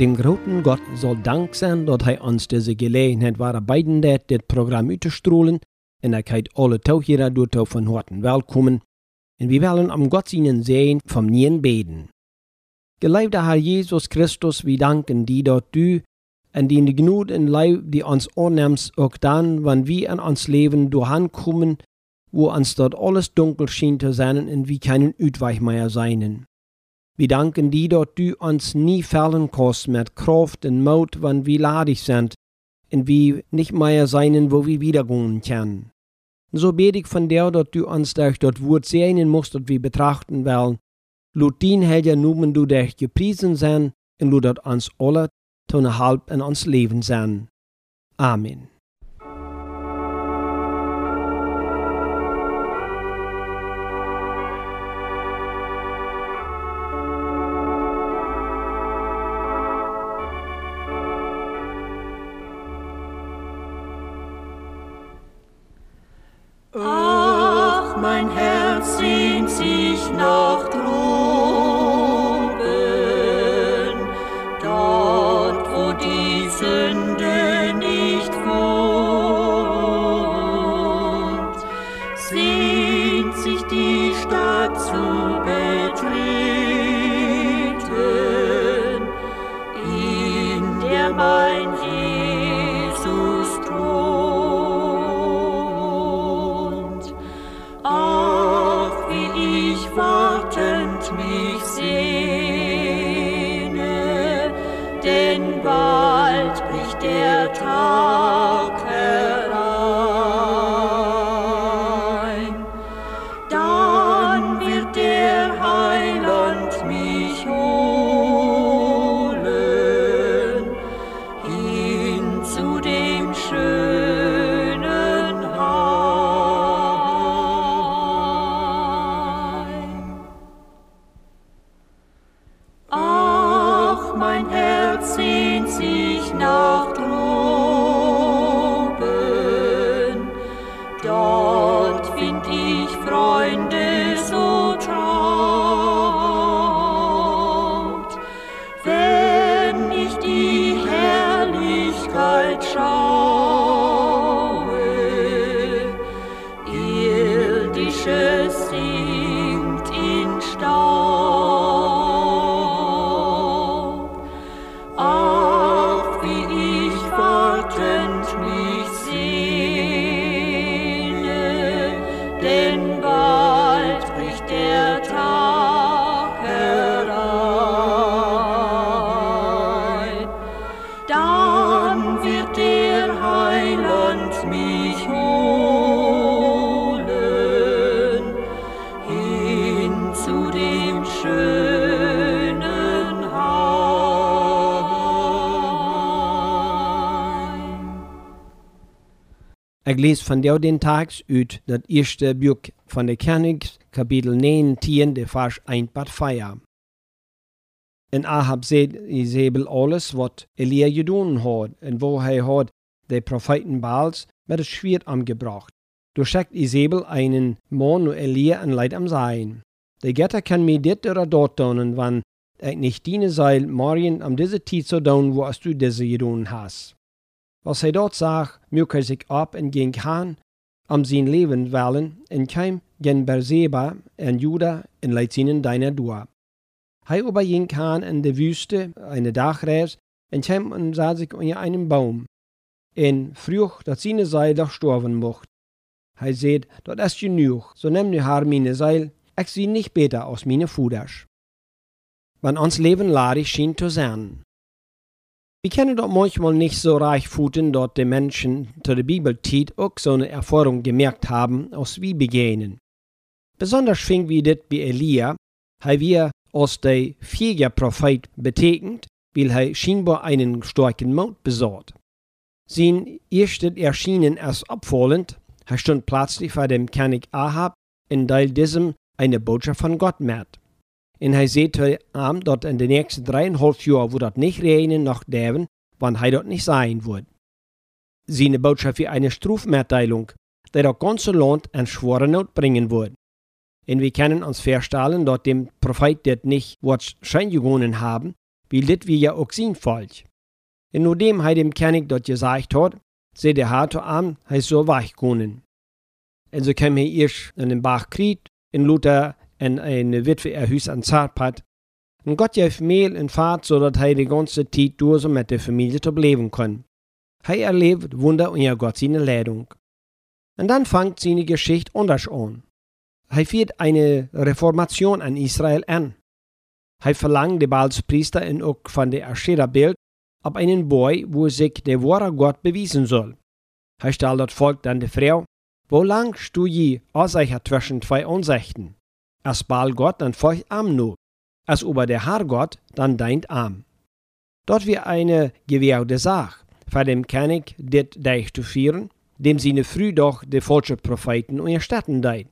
Dem großen Gott soll Dank sein, dass er uns diese Gelegenheit beiden hat, das Programm auszustrahlen, und er kann alle Taucherer durch von Horten willkommen, und wir wollen am Gott seinen Segen vom Nien beten. Geliebter Herr Jesus Christus, wir danken dir, dass du an die Gnade und Leib, die uns annimmst, auch dann, wenn wir an uns Leben durchkommen, wo uns dort alles dunkel schien zu sein und wir keinen Utweich mehr seien. Wir danken dir, dass du uns nie fallen kannst mit Kraft und Mut, wenn wir ladig sind und wir nicht mehr seien, wo wir wiedergehen können. So bete ich von dir, dass du uns durch das Wort sehen musst, das wir betrachten wollen. Laut dein heiliger Numen du dich gepriesen sein und laut das uns alle tun halb in uns Leben sein. Amen. Ach, mein Herz sehnt sich nach droben, dort, wo die Sünde nicht wohnt, sehnt sich die Stadt zu betreten, in der mein Jesus droht. Wartend mich sehne, denn bald bricht der Tag herein. Dann wird der Heiland mich holen, hin zu dem Schönen. Ich lese von dir den Tags üt das erste Buch von der Königs, Kapitel 9, der Vers 1 Part 4. In Ahab seht Isabel alles, was Elia getan hat, und wo er hat die Propheten Baals mit das Schwert angebracht. Du schickt Isabel einen Mann und Elia ein Leid am Sein. Der Götter kann mir dit oder dort tun, wann ich nicht diene sei, morgen am diese Zeit so tun, wo du diese getan hast. Was er dort sagt, möge er sich ab und ging han, am sein Leben wählen, und keim gen Berseba und Juda und leid seinen deiner Dua. Er überging han in der Wüste, eine Dachreis, und keim und sah sich unter einem Baum. Und fruch, dass seine Seil doch sterben mocht. Er seht, dort ist genug, so nimm die Haar meine Seil, ich sie nicht beter aus meine Fudersch. Wenn uns Leben ladig schien zu sein. Wir können doch manchmal nicht so reich futen, dass die Menschen zu der Bibelzeit auch so eine Erfahrung gemerkt haben, aus wie begegnen. Besonders fing wir das bei Elia, weil wir aus der Fegerprophet betätigt, weil er scheinbar einen starken Mut besorgt. Sein erstes Erscheinen als abfallend, er stund plötzlich vor dem König Ahab und teilt diesem eine Botschaft von Gott mit. Und er sieht heute Abend, dass in den nächsten 3,5 Jahren, wo das nicht regnen noch dürfen, wann er dort nicht sein wird. Seine Botschaft wie eine Strafmitteilung, die das ganze Land in schwere Not bringen wird. Und wir können uns verstehen, dass dem Prophet das nicht, was schein gewonnen haben, wie Litvija oksin folg. In nudem heidem kernig dort gesagt hat, se der Hato arm heißt so weichkunen. Also käm he irsch an den Bach kriet, in Luther en eine Witwe erhüß an Zarpat, und Gott jef Mehl in Fahrt, so dat he die ganze Zeit durch so mit der Familie zu leben können. He erlebt Wunder und ja Gott seine Leitung. Und dann fangt seine Geschichte anders an. He führt eine Reformation an Israel an. He verlangt die Baalspriester und auch von der Aschera-Bild ab einen Boy, wo sich der wahre Gott bewiesen soll. He stellt das Volk dann die Frau, wo lang stu je Ursacher zwischen zwei Unsächten? Als Baal-Gott dann folgt arm nur, als über der Haar-Gott dann deint arm. Dort wird eine gewährte Sache, von dem König det deich zu führen, dem seine früh doch die falschen Propheten unterstatten deit.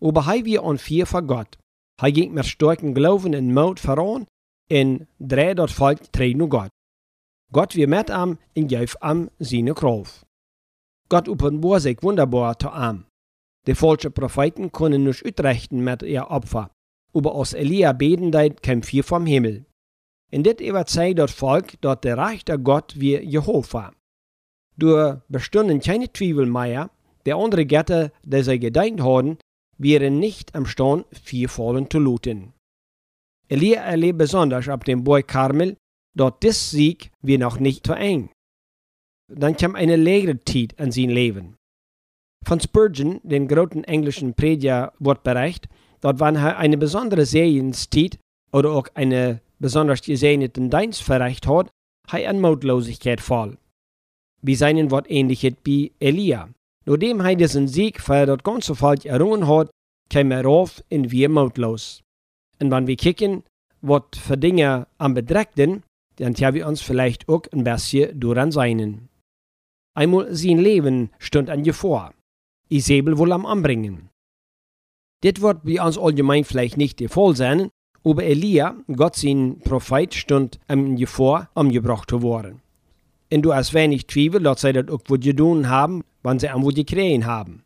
Aber hei wir on vier vor Gott. Hei ging mit starken Glauben und Mut voran, in drei dort folgt drei nur Gott. Gott wir mit am, in jeif am seine Kraft. Gott uppenbar sich wunderbar zu am. Die falschen Propheten können nicht utrechten mit ihr Opfer, aber aus Elia beten deit kein vier vom Himmel. In dit überzeugt dort Volk, dort der Reich der Gott wie Jehova. Durch bestünden keine Zweifel mehr, der andere Götter, der sie gedient haben, wären nicht am Stand vierfallen zu looten. Elia erlebt besonders ab dem Berg Karmel, dort dis Sieg wir noch nicht zu eng. Dann kam eine leere Zeit an sein Leben. Von Spurgeon, den großen englischen Prediger, wird berichtet, dort wann er eine besondere Sehenszeit oder auch eine besonders gesehene Tendenz verreicht hat, hei an Mautlosigkeit fall. Wie seinen Wort ähnlichet wie Elia. Nachdem hei diesen Sieg für das ganze Volk errungen hat, käm er auf in wir mautlos. Und wenn wir kicken, wat für Dinge am Bedreckten, dann tja wir uns vielleicht auch ein bisschen duran seinen. Einmal sein Leben stund an je vor. Isabel wohl am anbringen. Dit wird bei uns allgemein vielleicht nicht der Fall sein, aber Elia, Gott sein Prophet, stund am je vor, umgebracht zu worden. Und du hast wenig Zweifel, dass sie das auch getan haben, wenn sie am gekrähen haben.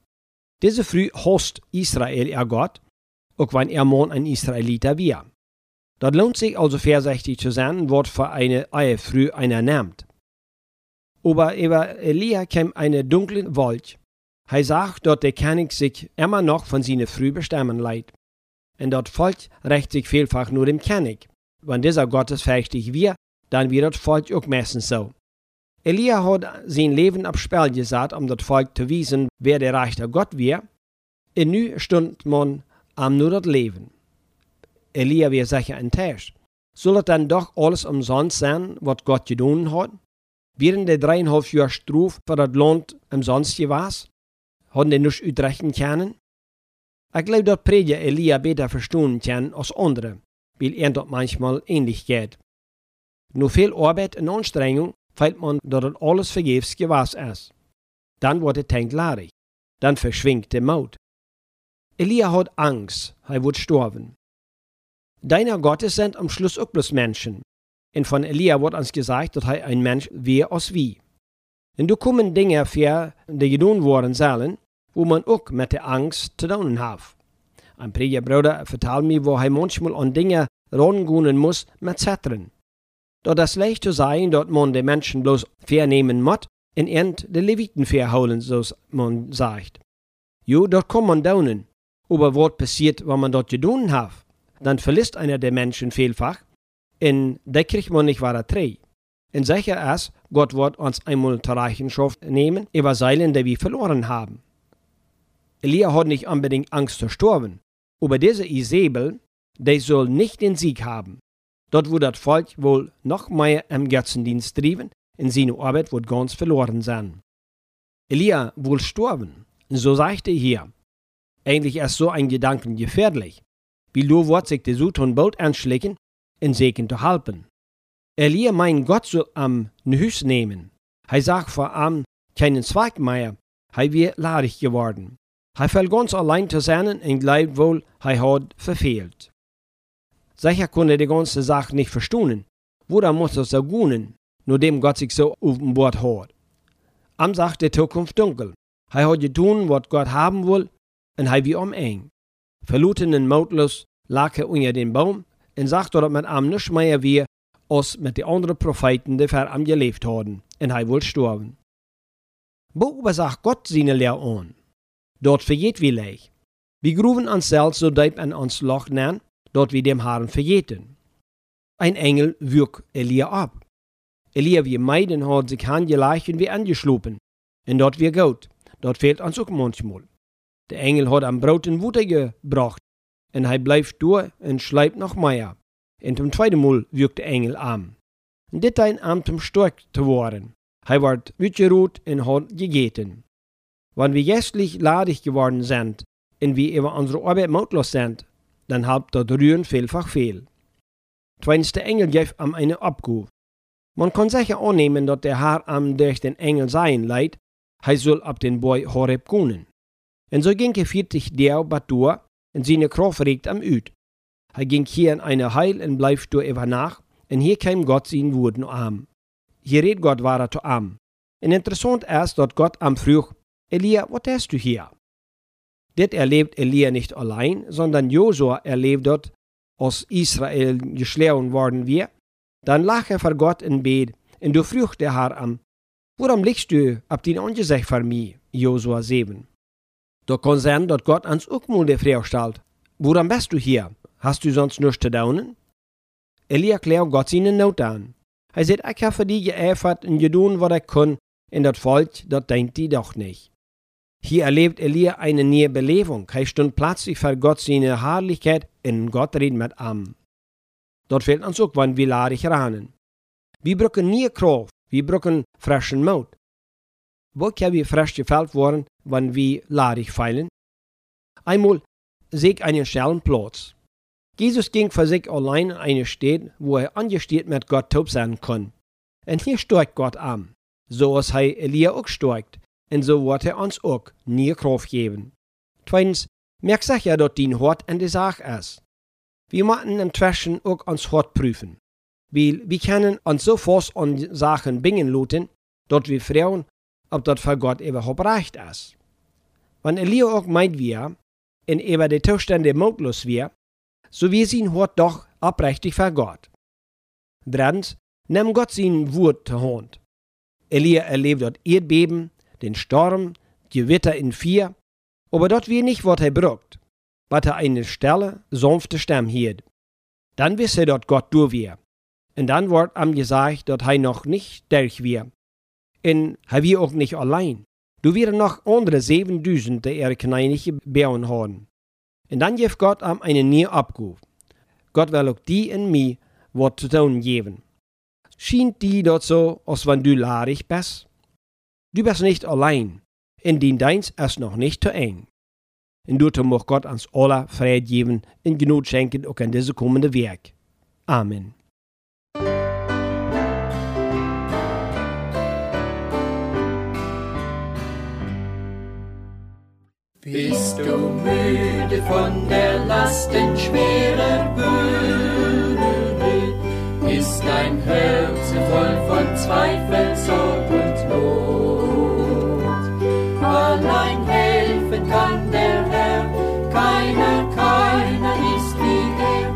Diese früh host Israel er Gott, auch wenn er morgen ein Israeliter wir. Dort lohnt sich also vorsichtig zu sein, was für eine Ehe früh einer nimmt. Aber über Elia kam eine dunkle Wolke. Er sagt, dass der König sich immer noch von seiner Früh bestimmen lässt. Und dort Volk rächt sich vielfach nur dem König. Wenn dieser gottesfürchtig wir, dann wird das Volk auch meistens so. Elia hat sein Leben aufs Spiel gesetzt, um das Volk zu wiesen, wer der Reich der Gott wäre. Und nun stund man am nur das Leben. Elia wäre sicher enttäuscht. Soll das dann doch alles umsonst sein, was Gott getan hat? Während der 3,5 Jahre Struf für das Land umsonst gewesen? Haben die nicht utrechten können? Ich glaube, dass Prediger Elia besser verstehen kann als andere, weil er dort manchmal ähnlich geht. Nur viel Arbeit und Anstrengung fällt man, dass das alles vergebens gewesen ist. Dann wird der Tank larig. Dann verschwingt der Maut. Elia hat Angst, er wird sterben. Deiner Gottes sind am Schluss auch bloß Menschen. Und von Elia wird uns gesagt, dass er ein Mensch wäre aus wie. Und du kommen Dinge vor, die getan worden sollen, wo man auch mit der Angst zu tun hat. Ein Predigerbruder vertell mir, wo er manchmal an Dinge rangehen muss mit Zettern. Dort das leicht zu sein, dort man die Menschen bloß vernehmen muss, in end die Leviten verholen, so man sagt. Jo, dort kann man daunen. Aber was passiert, wenn man dort getan hat? Dann verlässt einer der Menschen vielfach, und da kriegt man nicht wahre Trei. Und sicher ist, Gott wird uns einmal zur Rechenschaft nehmen, über Seilen, die wir verloren haben. Elia hat nicht unbedingt Angst zu sterben, aber diese Isabel, die soll nicht den Sieg haben. Dort wird das Volk wohl noch mehr im Götzendienst treiben, und seine Arbeit wird ganz verloren sein. Elia will sterben, so sagt er hier. Eigentlich ist so ein Gedanken gefährlich. Wie du wird sich die Suton bald anschlecken, in Segen zu halten. Elia mein Gott soll am Nüß nehmen. Er sagt vor allem keinen Zweig mehr, er wird ladig geworden. Er fällt ganz allein zu sein und glaubt wohl, er hat verfehlt. Sicher konnte die ganze Sache nicht verstehen. Woran muss er so gehen, nur dem Gott sich so auf dem Bord hat? Am sagt die Zukunft dunkel. Er hat getan, was Gott haben will, und er wird umeng. Verluten und mautlos lag er unter den Baum und sagte dort mit am nicht mehr wie, oss med de andre profetene før han levd hadde, enn han var storven. Beobacht Gott seine Lehren. Dort vergeht wir leich. Wir gruben uns selbst so deep an uns Loch nähen, dort wir dem Haaren vergeten. Ein Engel wirkt Elia ab. Elia wie meiden hat sich handgeleichen wie angeschlopen. Und dort wir Gott, dort fehlt uns auch manchmal. Der Engel hat am Brot in Wutter gebracht. Und er bleibt durch und schleibt noch mehr. Und zum zweiten Mal wirkt der Engel arm. Und das ein Arm zum Stärk zu werden. Er wird wütgerut und hat gegeten. Wenn wir jästlich ladig geworden sind und wir über unsere Arbeit mautlos sind, dann hat das Rühren vielfach fehl. Zweitens, der Engel gibt am eine Abgabe. Man kann sicher annehmen, dass der Herr am durch den Engel sein leidt, er soll ab den Boy Horeb können. Und so ging er 40 Tage Batur und seine Kraft regt am Üt. Er ging hier in eine Heil und bleibt durch über nach, und hier kam Gott seinen Wurden arm. Hier redet Gott wahrer zu arm. Und interessant ist, dass Gott am früh, Elia, was hast du hier? Das erlebt Elia nicht allein, sondern Josua erlebt dort, als Israel geschlagen worden wir. Dann lag er vor Gott in Bett, und du frühst der Herr am, warum liegst du ab den Angesicht von mir, Josua 7. Da kann sein, dass Gott ans Uckmul der Frau stellt. Woran bist du hier? Hast du sonst nichts zu tun? Elia klärt Gott seine Not an. Er sagt, ich habe für dich geeifert und getan, was ich kann, und das Volk, das denkt die doch nicht. Hier erlebt Elia eine neue Belebung. Er stund plötzlich vor Gott seine Herrlichkeit und Gott redet mit ihm. Dort fehlt uns auch, wenn wir ladig ranen. Wir brauchen nie Kraft, wir brauchen frischen Mut. Wo können wir frisch gefällt werden, wenn wir ladig fallen? Einmal sehe ich einen schönen Platz. Jesus ging für sich allein in eine Stadt, wo er angestellt mit Gott taub sein kann. Und hier stärkt Gott an. So als er Elia auch stärkt. Und so wird er uns auch nie Kraft geben. Zweitens, merk sicher, dass dein Hort an der Sache ist. Wir müssen inzwischen auch uns Hort prüfen. Weil wir können uns sofort an Sachen bingen lassen, dass wir fragen, ob das für Gott überhaupt recht ist. Wenn Elia auch meint wir, und über die Zustände mautlos wir, so wir sein Hort doch abrechtig für Gott. Drittens, nimm Gott sein Wort zur Hand. Elia erlebt dort Erdbeben, den Sturm, Gewitter in vier, aber dort wir nicht, was er braucht, was er eine Stelle, sanfte Stimme hielt. Dann wisse dort Gott durch wir. Und dann wird am gesagt, dass er noch nicht durch wir. Und er wir auch nicht allein. Du wirst noch andere 7.000 ihre kleinliche Bären haben. Und dann gibt Gott am eine neue Abgabe. Gott will auch die in mir was zu tun geben. Scheint die dort so, als wenn du ladig bist? Du bist nicht allein, in den Deins ist noch nicht zu eng. Und dort muss Gott ans aller Freiheit geben und Genut schenken auch an diese kommende Werk. Amen. Bist du müde von der Lasten schwerer Bürde? Ist dein Herz voll von Zweifel, Sorg und Not? Allein helfen kann der Herr, keiner ist wie er.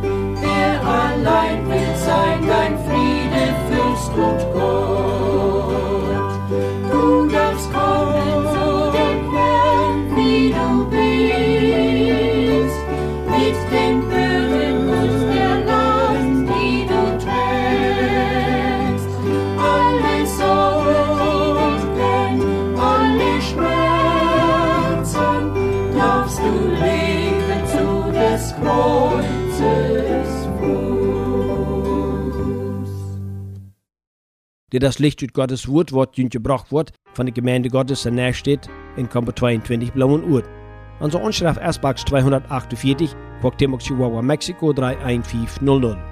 Er allein will sein, dein Friede, Fürst und Gott. Du darfst kommen zu dem Herrn, wie du bist, mit den Bürden und der Last, die du trägst. Alle Sorgen, alle Schmerzen, du legen zu des Kreuzes Fuß. Der das Licht durch Gottes Wort, was jüngst gebracht wird, von der Gemeinde Gottes in Nährstedt in Kampo 22 Blauen Uhr. Unser Anschrift S-Box 248, Poctemoc, Chihuahua, Mexiko 31500.